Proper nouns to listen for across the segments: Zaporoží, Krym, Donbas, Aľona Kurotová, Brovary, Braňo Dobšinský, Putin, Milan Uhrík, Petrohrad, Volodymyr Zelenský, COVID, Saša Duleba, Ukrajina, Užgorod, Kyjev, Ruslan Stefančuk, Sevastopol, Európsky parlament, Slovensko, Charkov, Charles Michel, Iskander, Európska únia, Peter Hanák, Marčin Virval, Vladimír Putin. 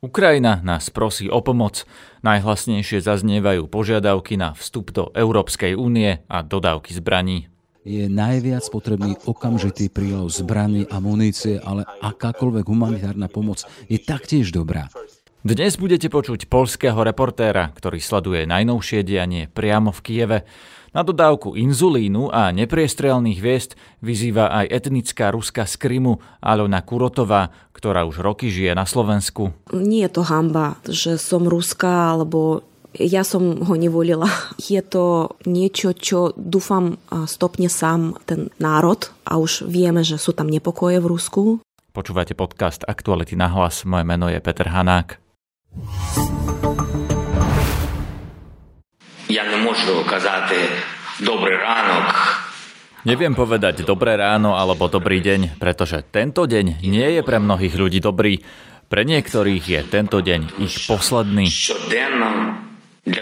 Ukrajina nás prosí o pomoc. Najhlasnejšie zaznievajú požiadavky na vstup do Európskej únie a dodávky zbraní. Je najviac potrebný okamžitý prílev zbraní a munície, ale akákoľvek humanitárna pomoc je taktiež dobrá. Dnes budete počuť poľského reportéra, ktorý sleduje najnovšie dianie priamo v Kyjeve. Na dodávku inzulínu a nepriestrelných hviezd vyzýva aj etnická Ruska z Krymu Aľona Kurotová, ktorá už roky žije na Slovensku. Nie je to hanba, že som Ruska, alebo ja som ho nevolila. Je to niečo, čo dúfam stopne sám ten národ a už vieme, že sú tam nepokoje v Rusku. Počúvate podcast Aktuality na hlas. Moje meno je Peter Hanák. Ja nemôžu kazať dobrý ránok. Neviem povedať dobré ráno alebo dobrý deň, pretože tento deň nie je pre mnohých ľudí dobrý. Pre niektorých je tento deň ich posledný.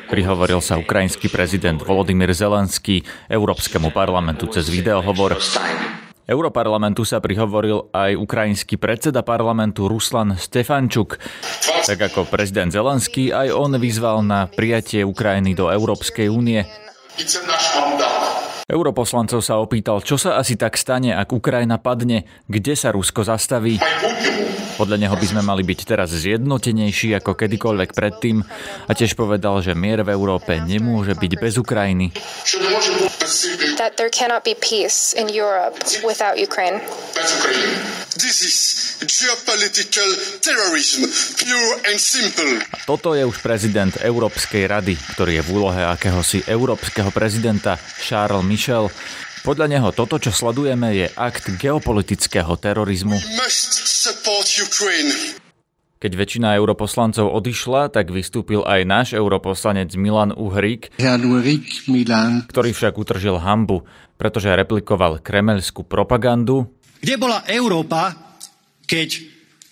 Prihovoril sa ukrajinský prezident Volodymyr Zelenský Európskemu parlamentu cez videohovor. Europarlamentu sa prihovoril aj ukrajinský predseda parlamentu Ruslan Stefančuk. Tak ako prezident Zelenský, aj on vyzval na prijatie Ukrajiny do Európskej únie. Europoslancov sa opýtal, čo sa asi tak stane, ak Ukrajina padne, kde sa Rusko zastaví. Podľa neho by sme mali byť teraz zjednotenejší ako kedykoľvek predtým a tiež povedal, že mier v Európe nemôže byť bez Ukrajiny. That there cannot be peace in Europe without Ukraine. This is geopolitical terrorism, pure and simple. A toto je už prezident Európskej rady, ktorý je v úlohe akéhosi európskeho prezidenta Charles Michel. Podľa neho toto, čo sledujeme, je akt geopolitického terorizmu. We must support Ukraine. Keď väčšina europoslancov odišla, tak vystúpil aj náš europoslanec Milan Uhrík, ktorý však utržil hanbu, pretože replikoval kremeľskú propagandu. Kde bola Európa, keď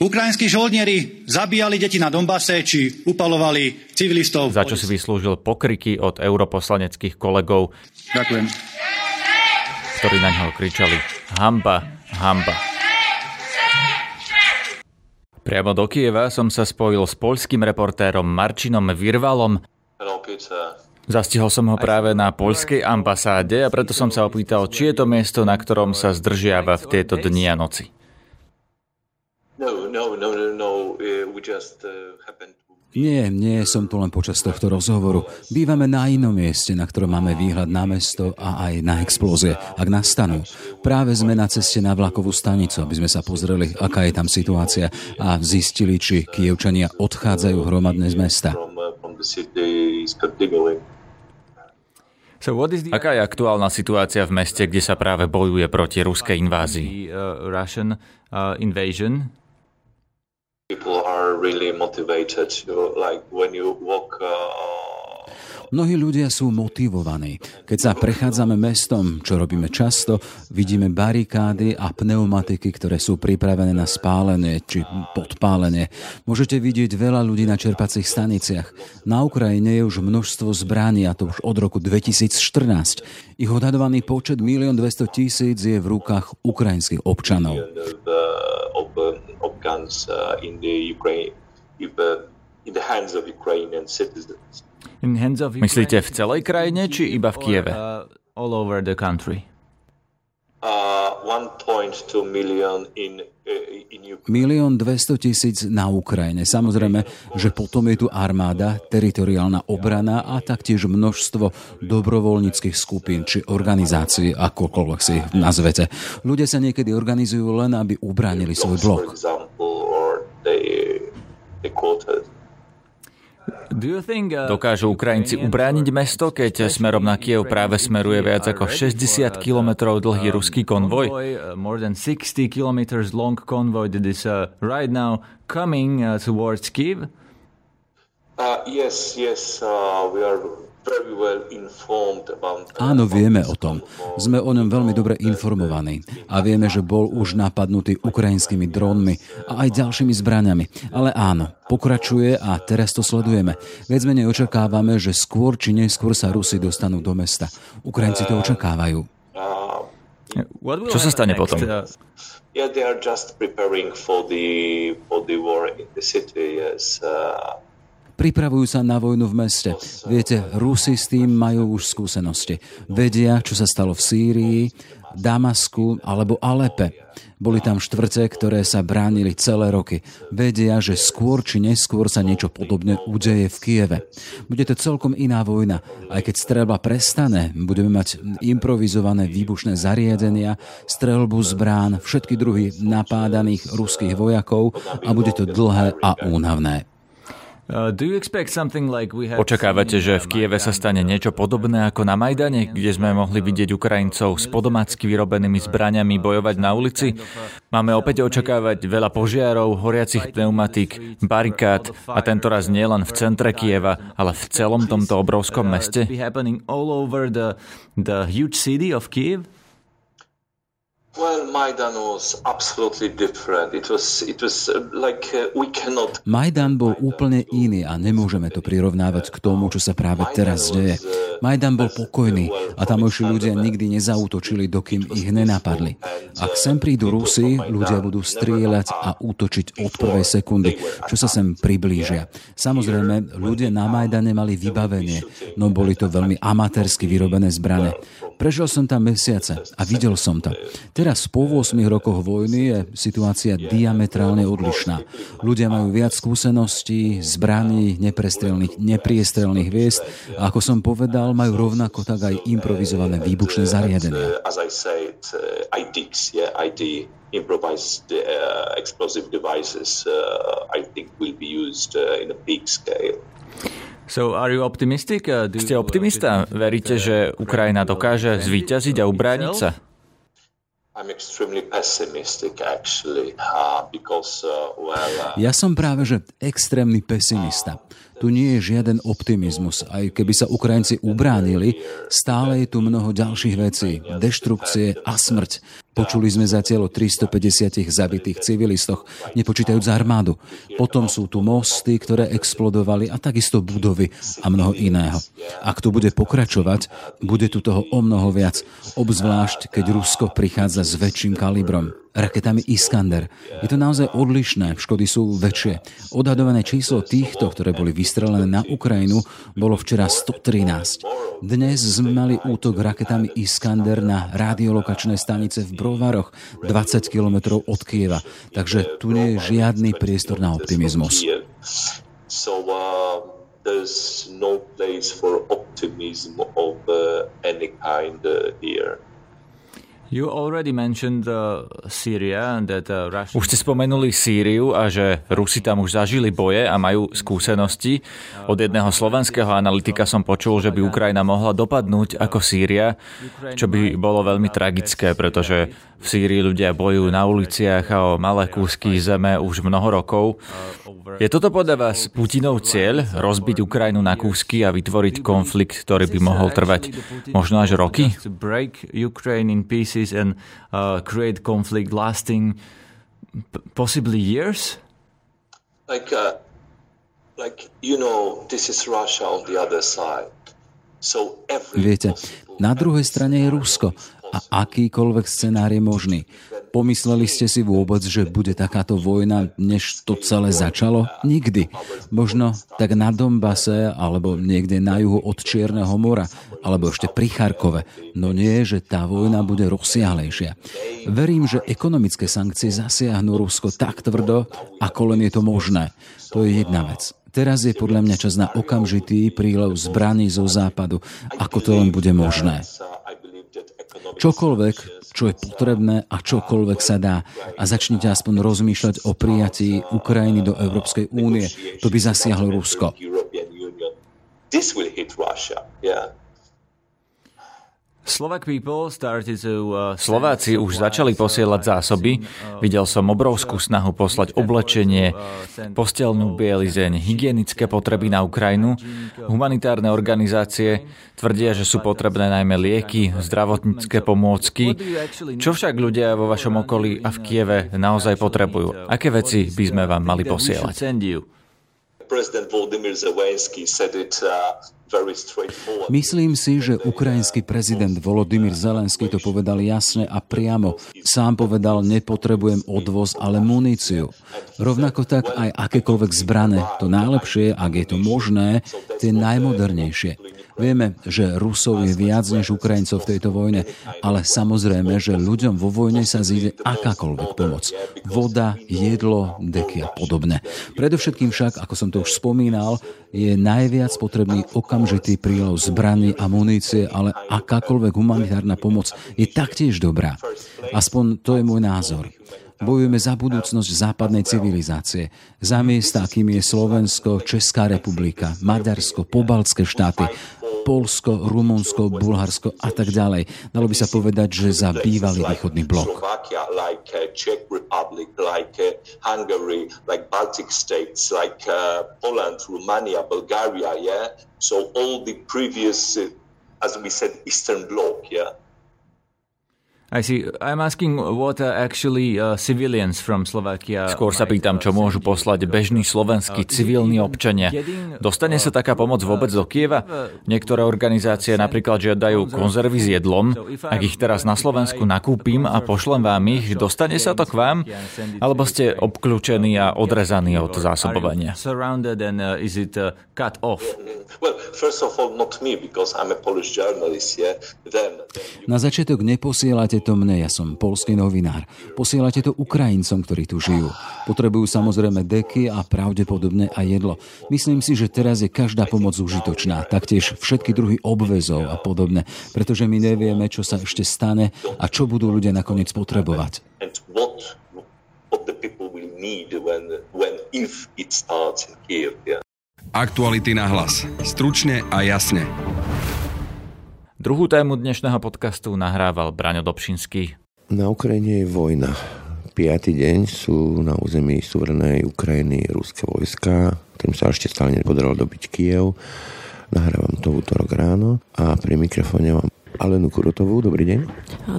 ukrajinskí žoldnieri zabíjali deti na Donbase či upalovali civilistov? Za čo si vyslúžil pokriky od europoslaneckých kolegov, ďakujem, ktorí na ňoho kričali hanba, hanba. Priamo do Kyjeva som sa spojil s poľským reportérom Marčinom Virvalom. Zastihol som ho práve na poľskej ambasáde a preto som sa opýtal, či je to miesto, na ktorom sa zdržiava v tieto dni a noci. Nie, som tu len počas tohto rozhovoru. Bývame na inom mieste, na ktorom máme výhľad na mesto a aj na explózie, ak nastanú. Práve sme na ceste na vlakovú stanicu, aby sme sa pozreli, aká je tam situácia a zistili, či Kyjevčania odchádzajú hromadne z mesta. Aká je aktuálna situácia v meste, kde sa práve bojuje proti ruskej invázii? Mnohí ľudia sú motivovaní. Keď sa prechádzame mestom, čo robíme často, vidíme barikády a pneumatiky, ktoré sú pripravené na spálenie či podpálenie. Môžete vidieť veľa ľudí na čerpacích staniciach. Na Ukrajine je už množstvo zbraní, a to už od roku 2014. Ich odhadovaný počet 1 200 000 je v rukách ukrajinských občanov. Myslíte v celej krajine, či iba v Kyjeve? Milión 200 000 na Ukrajine. Samozrejme, že potom je tu armáda, teritoriálna obrana a taktiež množstvo dobrovoľníckych skupín či organizácií, akokoľvek si ich nazvete. Ľudia sa niekedy organizujú len, aby ubránili svoj blok. Dokážu Ukrajinci ubrániť mesto, keď smerom na Kyjev práve smeruje viac ako 60 kilometrov dlhý ruský konvoj? Áno, vieme o tom. Sme o ňom veľmi dobre informovaní a vieme, že bol už napadnutý ukrajinskými drónmi a aj ďalšími zbraňami. Ale áno, pokračuje a teraz to sledujeme. Viac menej očakávame, že skôr či neskôr sa Rusi dostanú do mesta. Ukrajinci to očakávajú. Čo sa stane potom? They are just preparing for the war in the city. Pripravujú sa na vojnu v meste. Viete, Rusi s tým majú už skúsenosti. Vedia, čo sa stalo v Sýrii, Damasku alebo Alepe. Boli tam štvrte, ktoré sa bránili celé roky. Vedia, že skôr či neskôr sa niečo podobné udeje v Kyjeve. Bude to celkom iná vojna. Aj keď streľba prestane, budeme mať improvizované výbušné zariadenia, streľbu z brán, všetky druhy napádaných ruských vojakov a bude to dlhé a únavné. Očakávate, že v Kyjeve sa stane niečo podobné ako na Majdane, kde sme mohli vidieť Ukrajincov s podomácky vyrobenými zbraniami bojovať na ulici? Máme opäť očakávať veľa požiarov, horiacich pneumatík, barikát a tentoraz nie len v centre Kyjeva, ale v celom tomto obrovskom meste? Majdan bol úplne iný a nemôžeme to prirovnávať k tomu, čo sa práve teraz deje. Majdan bol pokojný a tamojší ľudia nikdy nezaútočili, dokým ich nenapadli. Ak sem prídu Rusi, ľudia budú strieľať a útočiť od prvej sekundy, čo sa sem priblížia. Samozrejme, ľudia na Majdane mali vybavenie, no boli to veľmi amatérsky vyrobené zbrane. Prežil som tam mesiace a videl som to. Teraz po 8 rokoch vojny je situácia diametrálne odlišná. Ľudia majú viac skúseností, zbraní, nepriestrelných hviezd a ako som povedal, majú rovnako tak aj improvizované výbušné zariadenia. Ste optimista? Veríte, že Ukrajina dokáže zvíťaziť a ubrániť sa? Ja som práve že extrémny pesimista. Tu nie je žiaden optimizmus. Aj keby sa Ukrajinci ubránili, stále je tu mnoho ďalších vecí. Deštrukcie a smrť. Počuli sme zatiaľ o 350 zabitých civilistoch, nepočítajúc armádu. Potom sú tu mosty, ktoré explodovali a takisto budovy a mnoho iného. Ak to bude pokračovať, bude tu toho o mnoho viac. Obzvlášť, keď Rusko prichádza s väčším kalibrom. Raketami Iskander. Je to naozaj odlišné, škody sú väčšie. Odhadované číslo týchto, ktoré boli vystrelené na Ukrajinu, bolo včera 113. Dnes sme mali útok raketami Iskander na radiolokačné stanice v Brovaroch, 20 kilometrov od Kyjeva. Takže tu nie je žiadny priestor na optimizmus. There's no place for optimism of any kind here. Už ste spomenuli Sýriu a že Rusi tam už zažili boje a majú skúsenosti. Od jedného slovenského analytika som počul, že by Ukrajina mohla dopadnúť ako Sýria, čo by bolo veľmi tragické, pretože v Sýrii ľudia bojujú na uliciach a o malé kúsky zeme už mnoho rokov. Je toto podľa vás Putinov cieľ rozbiť Ukrajinu na kúsky a vytvoriť konflikt, ktorý by mohol trvať možno až roky? And create conflict lasting possibly years? This is Russia on the other side. Viete, na druhej strane je Rusko a akýkoľvek scenár je možný. Pomysleli ste si vôbec, že bude takáto vojna, než to celé začalo? Nikdy. Možno tak na Donbase, alebo niekde na juhu od Čierneho mora, alebo ešte pri Charkove. No nie, že tá vojna bude rozsiahlejšia. Verím, že ekonomické sankcie zasiahnu Rusko tak tvrdo, ako len je to možné. To je jedna vec. Teraz je podľa mňa čas na okamžitý prílev zbraní zo západu, ako to len bude možné. Čokoľvek, čo je potrebné a čokoľvek sa dá. A začnite aspoň rozmýšľať o prijatí Ukrajiny do Európskej únie. To by zasiahlo Rusko. Slováci už začali posielať zásoby. Videl som obrovskú snahu poslať oblečenie, posteľnú bielizeň, hygienické potreby na Ukrajinu. Humanitárne organizácie tvrdia, že sú potrebné najmä lieky, zdravotnícke pomôcky. Čo však ľudia vo vašom okolí a v Kyjeve naozaj potrebujú? Aké veci by sme vám mali posielať? President Volodymyr Zelenský said it Myslím si, že ukrajinský prezident Volodymyr Zelenský to povedal jasne a priamo. Sám povedal, nepotrebujem odvoz, ale muníciu. Rovnako tak aj akékoľvek zbrane. To najlepšie, ak je to možné, tie najmodernejšie. Vieme, že Rusov je viac než Ukrajincov v tejto vojne, ale samozrejme, že ľuďom vo vojne sa zíde akákoľvek pomoc. Voda, jedlo, deky a podobne. Predovšetkým však, ako som to už spomínal, je najviac potrebný okamžitý prílev zbraní a munície, ale akákoľvek humanitárna pomoc je taktiež dobrá. Aspoň to je môj názor. Bojujeme za budúcnosť západnej civilizácie, za miesta, akými je Slovensko, Česká republika, Maďarsko, pobaltské štáty, Poľsko, Rumunsko, Bulharsko a tak ďalej. Dalo by sa povedať, že za bývalý východný blok. Skôr sa pýtam, čo môžu poslať bežní slovenskí civilní občania. Dostane sa taká pomoc vôbec do Kieva? Niektoré organizácie napríklad žiadajú konzervy s jedlom. Ak ich teraz na Slovensku nakúpim a pošlem vám ich, dostane sa to k vám? Alebo ste obklúčení a odrezaní od zásobovania? Na začiatok neposielate to mne, ja som poľský novinár. Posielate to Ukrajincom, ktorí tu žijú. Potrebujú samozrejme deky a pravdepodobne aj jedlo. Myslím si, že teraz je každá pomoc užitočná, taktiež všetky druhy obväzov a podobne, pretože my nevieme, čo sa ešte stane a čo budú ľudia nakoniec potrebovať. Aktuality na hlas. Stručne a jasne. Druhú tému dnešného podcastu nahrával Braňo Dobšinský. Na Ukrajine je vojna. 5. deň sú na území suverenej Ukrajiny ruské vojska, ktorým sa ešte stále nepodarilo dobiť Kyjev. Nahrávam to v utorok ráno a pri mikrofóne mám Aľonu Kurotovú. Dobrý deň.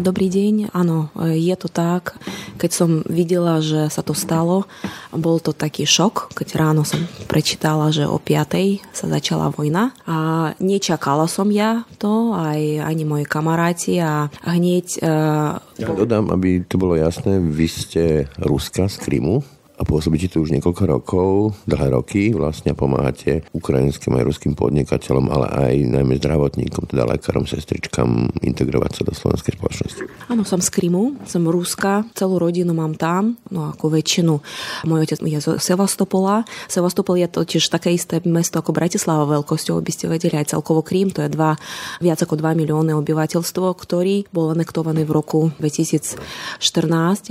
Dobrý deň, áno, je to tak. Keď som videla, že sa to stalo, bol to taký šok, keď ráno som prečítala, že o 5:00 sa začala vojna a nečakala som ja to, aj ani moji kamaráti a hneď... Ja dodám, aby to bolo jasné, vy ste Ruska z Krymu a pôsobíte tu už niekoľko rokov, dlhé roky, vlastne pomáhate ukrajinským aj ruským podnikateľom, ale aj najmä zdravotníkom, teda lekárom, sestričkám integrovať sa do slovenskej spoločnosti. Áno, som z Krymu, som Ruska, celú rodinu mám tam, no ako väčšinu. Môj otec je z Sevastopola. Sevastopol je totiž také isté mesto ako Bratislava veľkosťou, by ste vedeli, aj celkovo Krym, to je viac ako 2 milióny obyvateľstvo, ktorý bol anektovaný v roku 2014,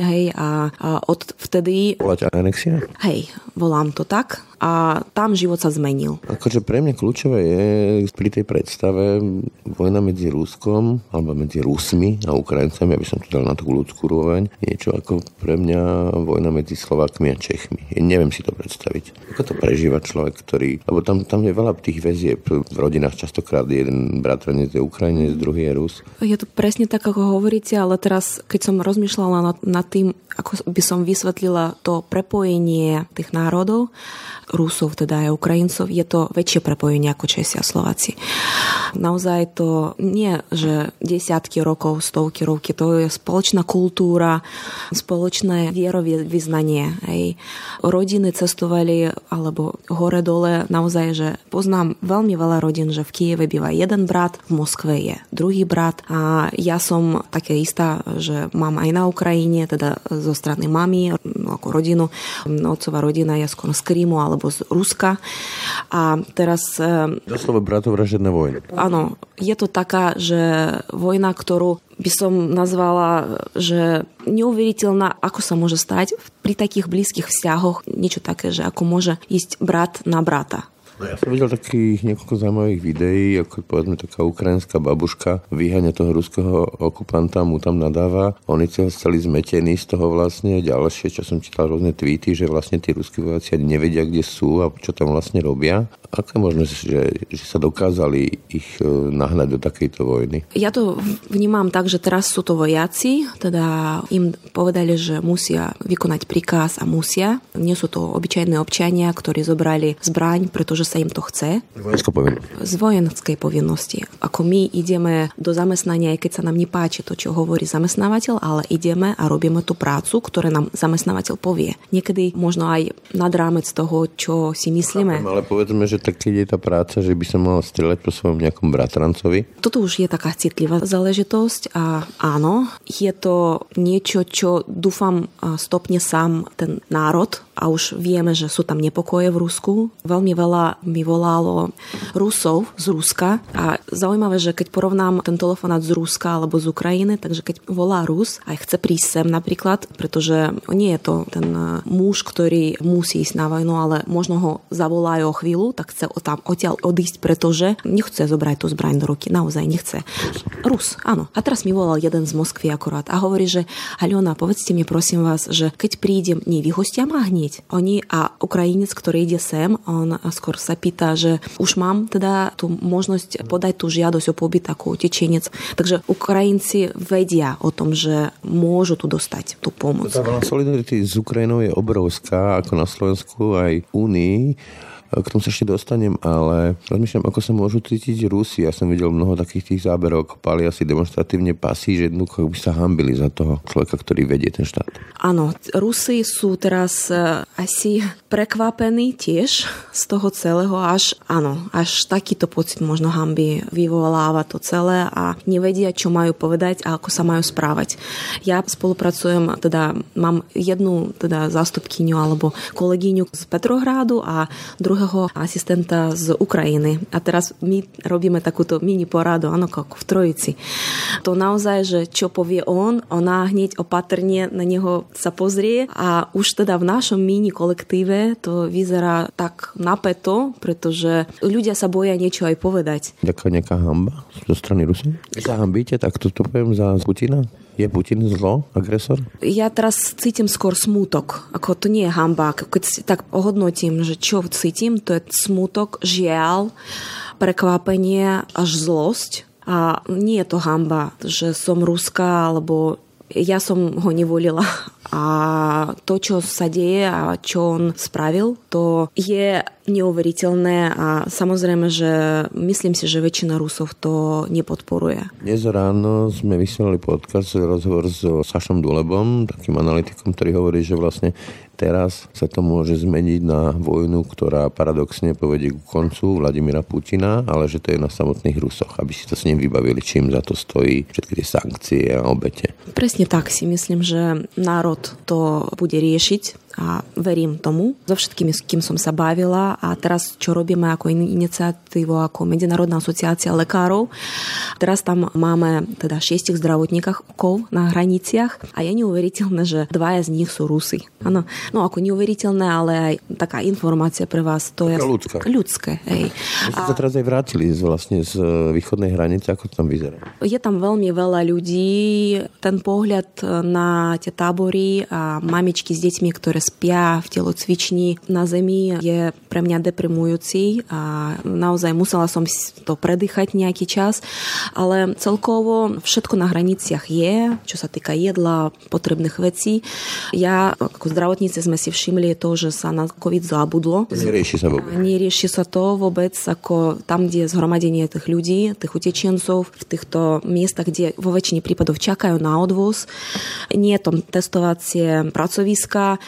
hej, a od vtedy... Anexia? Hej, volám to tak a tam život sa zmenil. Akože pre mňa kľúčové je pri tej predstave vojna medzi Ruskom alebo medzi Rusmi a Ukrajincami, aby som to dal na tú ľudskú roveň, niečo ako pre mňa vojna medzi Slovákmi a Čechmi. Ja neviem si to predstaviť. Ako to prežíva človek, ktorý... Lebo tam je veľa tých väzieb. V rodinách častokrát jeden bratranec je Ukrajinec, druhý je Rus. Je to presne tak, ako hovoríte, ale teraz, keď som rozmýšľala nad tým, ako by som vysvetlila to prepojenie tých národov, Rusov, teda aj Ukrajincov, je to väčšie prepojenie ako Česi a Slováci. Naozaj to nie, že desiatky rokov, stovky roky, to je spoločná kultúra, spoločné vierovyznanie. Rodiny cestovali, alebo hore-dole, naozaj, že poznám veľmi veľa rodín, že v Kyjeve býva jeden brat, v Moskve je druhý brat a ja som také istá, že mám aj na Ukrajine, teda zo strany mami, ako rodinu, otcová rodina je skôr z Krymu alebo z Ruska. A teraz... Doslova bratovražedná vojna. Áno, je to taká, že vojna, ktorú by som nazvala, že neuveriteľná, ako sa môže stať pri takých blízkych vzťahoch, niečo také, že ako môže ísť brat na brata. Ja som videl takých niekoľko zaujímavých videí, ako povedzme taká ukrajinská babuška vyháňa toho ruského okupanta, mu tam nadáva. Oni sa stali zmetení z toho vlastne. Ďalšie, čo som čítal rôzne tweety, že vlastne tí ruskí vojaci ani nevedia, kde sú a čo tam vlastne robia. Aká je možnosť, že sa dokázali ich nahnať do takejto vojny? Ja to vnímam tak, že teraz sú to vojaci, teda im povedali, že musia vykonať príkaz a musia. Nie sú to obyčajné občania, ktorí zobrali zbraň, pretože že sa im to chce. Z vojenskej povinnosti. Ako my ideme do zamestnania, keď sa nám nepáči to, čo hovorí zamestnávateľ, ale ideme a robíme tú prácu, ktorú nám zamestnávateľ povie. Niekedy možno aj nad rámec toho, čo si myslíme. Ale povedzme, že tak keď je tá práca, že by som mal strieľať po svojom nejakom bratrancovi. Toto už je taká citlivá záležitosť a áno, je to niečo, čo dúfam stopne sám ten národ a už vieme, že sú tam nepokoje v Rusku. Veľmi veľa mi volalo Rusov z Ruska a zaujímavé, že keď porovnám ten telefonát z Ruska alebo z Ukrajiny, takže keď volá Rus a chce prísť sem napríklad, pretože nie je to ten muž, ktorý musí ísť na vojnu, ale možno ho zavolajú o chvíľu, tak chce tam odtiaľ odísť, pretože nechce zobrať tú zbraň do ruky, naozaj nechce. Rus, áno. A teraz mi volal jeden z Moskvy akurát a hovorí, že Aľona, povedzte mi prosím vás, že keď prídem, nie vy hostia má hneď. Oni a Ukrajinec, ktorý ide sem, on skôr sa pýta, že už mám teda tú možnosť podať tú žiadosť o pobyt ako utečenec. Takže Ukrajinci vedia o tom, že môžu tu dostať tú pomoc. Tá solidarity s Ukrajinou je obrovská, ako na Slovensku aj Únii. K tomu sa ešte dostanem, ale rozmýšľam, ako sa môžu cítiť Rusi. Ja som videl mnoho takých tých záberov, pali asi demonstratívne pasy, že jednoducho by sa hanbili za toho človeka, ktorý vedie ten štát. Áno, Rusi sú teraz asi prekvapení tiež z toho celého, až takýto pocit možno hanby vyvoláva to celé a nevedia, čo majú povedať a ako sa majú správať. Ja spolupracujem, teda mám jednu teda zástupkyňu alebo kolegyňu z Petrohradu a druhého asistenta z Ukrajiny. A teraz my robíme takúto mini poradu, áno, ako v trojici. To naozaj, že čo povie on, ona hneď opatrne na neho sa pozrie a už teda v našom mini kolektíve to vyzerá tak napäto, pretože ľudia sa boja niečo aj povedať. Nejaká hanba zo strany Rusy? Zahambíte, tak to poviem za Putina? Je Putin zlo, agresor? Ja teraz cítim skôr smútok. Ako to nie je hanba. Keď tak ohodnotím, že čo cítim, to je smútok, žiaľ, prekvapenie, až zlosť. A nie je to hanba, že som Ruská, alebo ja som ho nevolila. A to, čo sa deje a čo on spravil, to je neuveriteľné a samozrejme, že myslím si, že väčšina Rusov to nepodporuje. Dnes ráno sme vysielali podcast, rozhovor s Sašom Dulebom, takým analytikom, ktorý hovorí, že vlastne teraz sa to môže zmeniť na vojnu, ktorá paradoxne povedie k koncu Vladimíra Putina, ale že to je na samotných Rusoch, aby si to s ním vybavili, čím za to stojí, všetky tie sankcie a obete. Presne tak si myslím, že národ to bude riešiť a verím tomu. So všetkými, s kým som sa bavila a teraz, čo robíme ako iniciatívu, ako Medzinárodná asociácia lekárov, teraz tam máme teda 6 zdravotníkov na hraniciach a je neuveriteľné, že 2 z nich sú Rusi. Ano. No ako neuveriteľné, ale aj taká informácia pre vás, to je ľudské. Hej. My sa teraz aj vrátili vlastne z východnej hranice, ako to tam vyzerá? Je tam veľmi veľa ľudí, ten pohľad na tie tábory a mamičky s deťmi, ktoré spia v telocvični na zemi, je pre mňa deprimujúci a naozaj musela som to predýchať nejaký čas, ale celkovo všetko na hraniciach je, čo sa týka jedla, potrebných vecí. Ja ako zdravotníci sme si všimli to, že sa na COVID zabudlo. Nerieši sa to vôbec, ako tam, kde je zhromadenie tých ľudí, tých utečencov, v týchto miestach, kde vo väčšine prípadov čakajú na odvoz. Nie je tam testovacie pracoviska,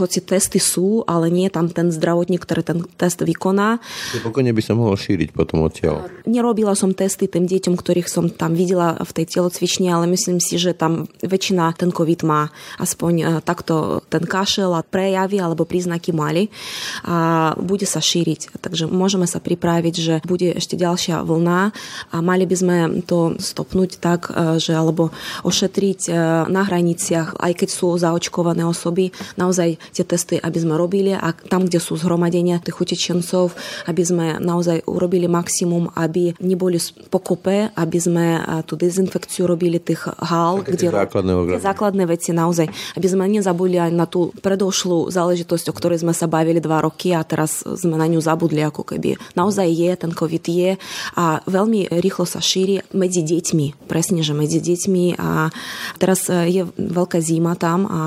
hoci testy sú, ale nie je tam ten zdravotník, ktorý ten test vykoná. Pokojne by sa mohol šíriť potom odtiaľ. Nerobila som testy tým deťom, ktorých som tam videla v tej telocvični, ale myslím si, že tam väčšina ten COVID má. Aspoň takto ten kašel a prejavy alebo príznaky mali a bude sa šíriť. Takže môžeme sa pripraviť, že bude ešte ďalšia vlna a mali by sme to stopnúť tak, že alebo ošetriť na hraniciach, aj keď sú zaočkované osoby, naozaj tie testy, aby sme robili a tam, kde sú zhromadenia tých utečencov, aby sme naozaj urobili maximum, aby neboli pokope, aby sme tú dezinfekciu robili tých hál, kde základné veci naozaj, aby sme nezabudli aj na tú predošlú záležitosť, o ktorej sme sa bavili 2 roky a teraz sme na ňu zabudli ako keby. Naozaj je, ten COVID je a veľmi rýchlo sa šíri medzi deťmi, presne, že medzi deťmi a teraz je veľká zima tam a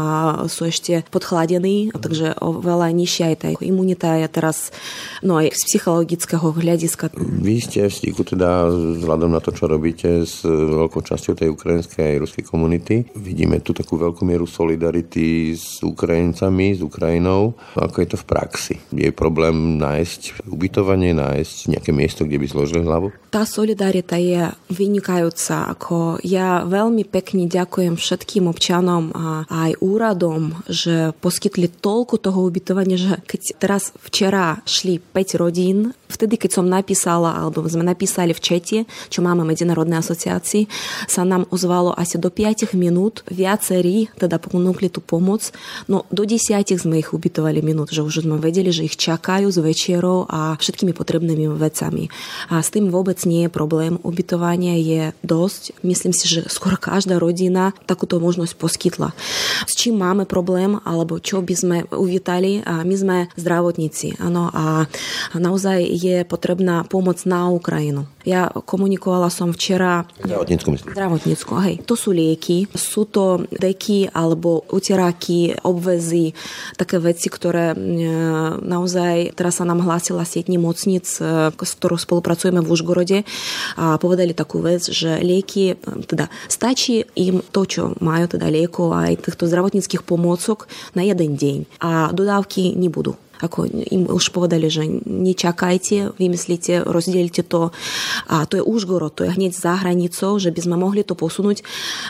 sú ešte podchladenie vyladený, takže oveľa nižšia je tá imunita je teraz, no aj z psychologického hľadiska. Vy ste v styku teda vzhľadom na to, čo robíte s veľkou časťou tej ukrajinskej a ruskej komunity. Vidíme tu takú veľkú mieru solidarity s Ukrajincami, s Ukrajinou. Ako je to v praxi? Je problém nájsť ubytovanie, nájsť nejaké miesto, kde by zložili hlavu? Tá solidarita je vynikajúca. Ako ja veľmi pekne ďakujem všetkým občanom a aj úradom, že poskytli toľko toho ubytovania, že keď teraz včera šli 5 rodín, vtedy, keď som napísala, alebo sme napísali v čete, čo máme medzinárodnej asociácii, sa nám ozvalo asi do 5 minút viacerí, teda ponúkli tú pomoc, no do 10 sme ich ubytovali minút, že už sme vedeli, že ich čakajú s večerou a všetkými potrebnými vecami. A s tým vôbec nie je problém. Ubytovanie je dosť. Myslím si, že skoro každá rodina takúto možnosť poskytla. S čím máme problém, alebo čo by sme uvítali, a my sme zdravotníci. Áno, a naozaj je potrebná pomoc na Ukrajinu. Ja komunikovala som včera... Zdravotnícku, hej. To sú lieky, sú to deky alebo utieraky, obvezy, také veci, ktoré naozaj, teraz sa nám hlásila sieť nemocnic, s ktorou spolupracujeme v Užgorode a povedali takú vec, že lieky, teda stačí im to, čo majú, teda liekov aj týchto zdravotníckých pomôcok na jeden deň a dodávky nebudú. Ako im už povedali, že nečakajte, vymyslíte, rozdielte to. A to je Užgorod, to je hneď za hranicou, že by sme mohli to posunúť.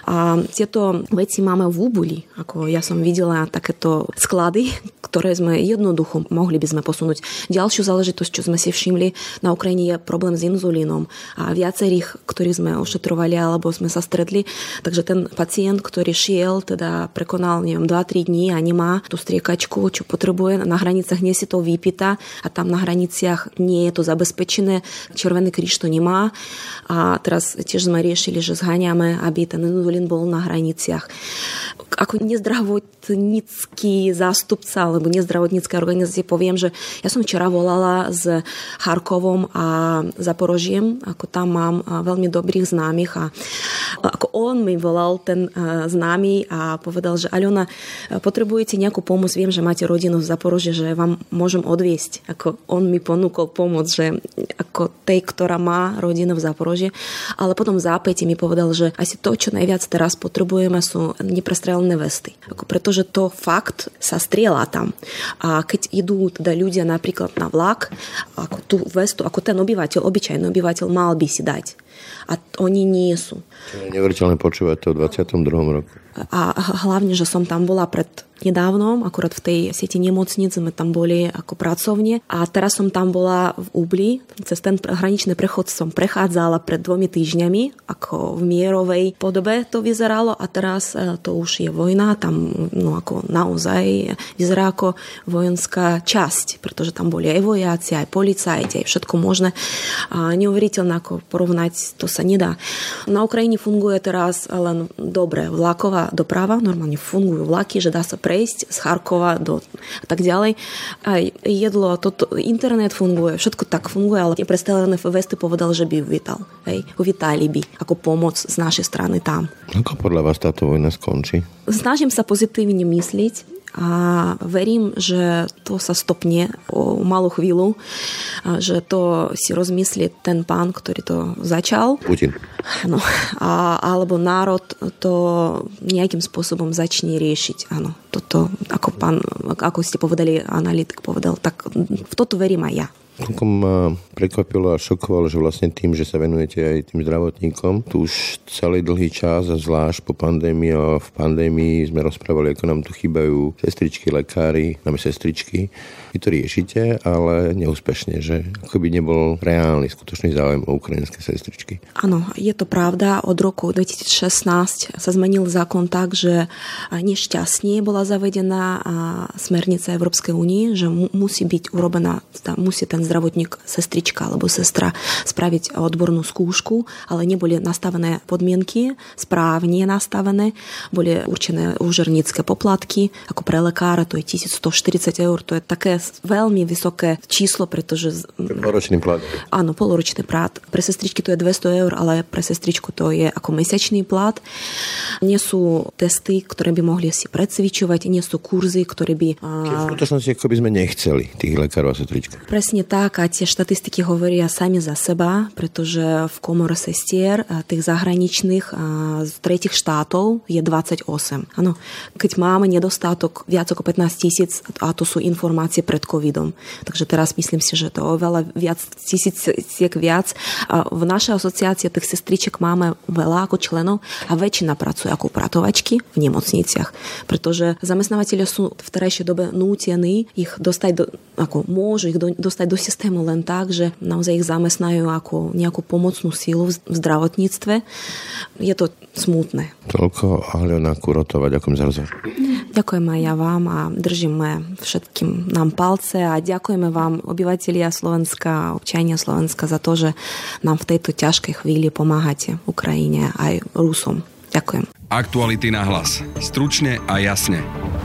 A tieto veci máme v Ubuli. Ako ja som videla takéto sklady, ktoré sme jednoducho mohli by sme posunúť. Ďalšiu záležitosť, čo sme si všimli, na Ukrajine je problém s inzulínom. A viacerých, ktorých sme ošetrovali alebo sme sa stretli, takže ten pacient, ktorý šiel, teda prekonal, neviem, 2-3 dní a nemá tú striekačku, čo potrebuje na hranicách nie si to vypýta a tam na hraniciach nie je to zabezpečené. Červený kríž to nemá. A teraz tiež sme riešili, že zháňame, aby ten inzulín bol na hraniciach. Ako nezdravotnícky zástupca alebo nezdravotnícká organizácia poviem, že ja som včera volala s Charkovom a Zaporožiem. Ako tam mám veľmi dobrých známych a ako on mi volal ten známy a povedal, že Aľona, potrebujete nejakú pomoc? Viem, že máte rodinu v Zaporoží, že vám môžem odviesť. Ako on mi ponúkol pomoc, že ako tej, ktorá má rodinu v Zaporoží. Ale potom v zápäti mi povedal, že asi to, čo najviac teraz potrebujeme, sú neprestrelené vesty. Ako pretože to fakt sa strieľa tam. A keď idú teda ľudia napríklad na vlak, ako tú vestu, ako ten obyvateľ, obyčajný obyvateľ mal by si dať. A oni nie sú. Čo je neveriteľné počúvať to v 22. roku. A hlavne, že som tam bola prednedávnom, akurát v tej sieti nemocnic sme tam boli ako pracovne a teraz som tam bola v Ubli, cez ten hraničný prechod som prechádzala pred 2 týždňami, ako v mierovej podobe to vyzeralo a teraz to už je vojna, tam no ako naozaj vyzerá ako vojenská časť, pretože tam boli aj vojaci, aj policajti, aj všetko možné a neuveriteľné, ako porovnať to sa nedá. Na Ukrajine funguje teraz len dobre vlaková doprava, normálne fungujú vlaky, že dá sa prejsť z Charkova do a tak ďalej. Aj jedlo, toto, internet funguje, všetko tak funguje, ale predstavené vesty povedal, že by uvítal. Hej, uvítali by ako pomoc z našej strany tam. Ako podľa vás táto vojna skončí? Snažím sa pozitívne mysliť, a verím, že to sa stopne o malú chvíľu, že to si rozmyslí ten pán, ktorý to začal. Putin. Áno. Alebo národ to nejakým spôsobom začne riešiť. Áno. Toto, ako pán, ako ste povedali, analytik povedal, tak v toto verím aj ja. Koľko ma prekvapilo a šokovalo, že vlastne tým, že sa venujete aj tým zdravotníkom, tu už celý dlhý čas a zvlášť po pandémii a v pandémii sme rozprávali, ako nám tu chýbajú sestričky, lekári, máme sestričky. Vy to riešite, ale neúspešne, že ako by nebol reálny, skutočný záujem o ukrajinské sestričky. Áno, je to pravda. Od roku 2016 sa zmenil zákon tak, že nešťastne bola zavedená smernica Európskej únie, že musí byť urobená, musí ten zdravotník, sestrička alebo sestra spraviť odbornú skúšku, ale neboli nastavené podmienky, správne nastavené, boli určené úžernícke poplatky, ako pre lekára to je 1140 €, to je také veľmi vysoké číslo, pretože... Poloročný plat. Áno, poloročný plat. Pre sestričky to je 200 €, ale pre sestričku to je ako mesačný plat. Nie sú testy, ktoré by mohli si precvičovať, nie sú kurzy, ktoré by... V skutočnosti ako by sme nechceli tých lekárov a sestričky. Presne tak, a tie štatistiky hovoria sami za seba, pretože v komore sestier tých zahraničných z tretích štátov je 28. Áno, keď máme nedostatok viac ako 15 000, a to sú informácie pred covidom. Takže teraz myslím si, že to oveľa viac, tisíciek viac. A v našej asociácii tých sestriček máme veľa ako členov a väčšina pracuje ako upratovačky v nemocniciach, pretože zamestnávateľe sú v terajšej dobe nútení ich dostať do, ako môžu ich dostať do systému len tak, že naozaj ich zamestnajú ako nejakú pomocnú sílu v zdravotníctve. Je to smutné. Toľko Aľona Kurotová, ďakujem za rozhovor. Ďakujeme aj ja vám a držíme všetkým nám palce a ďakujeme vám, obyvatelia Slovenska, občania Slovenska, za to, že nám v tejto ťažkej chvíli pomáhate Ukrajine aj Rusom. Ďakujem. Aktuality na hlas. Stručne a jasne.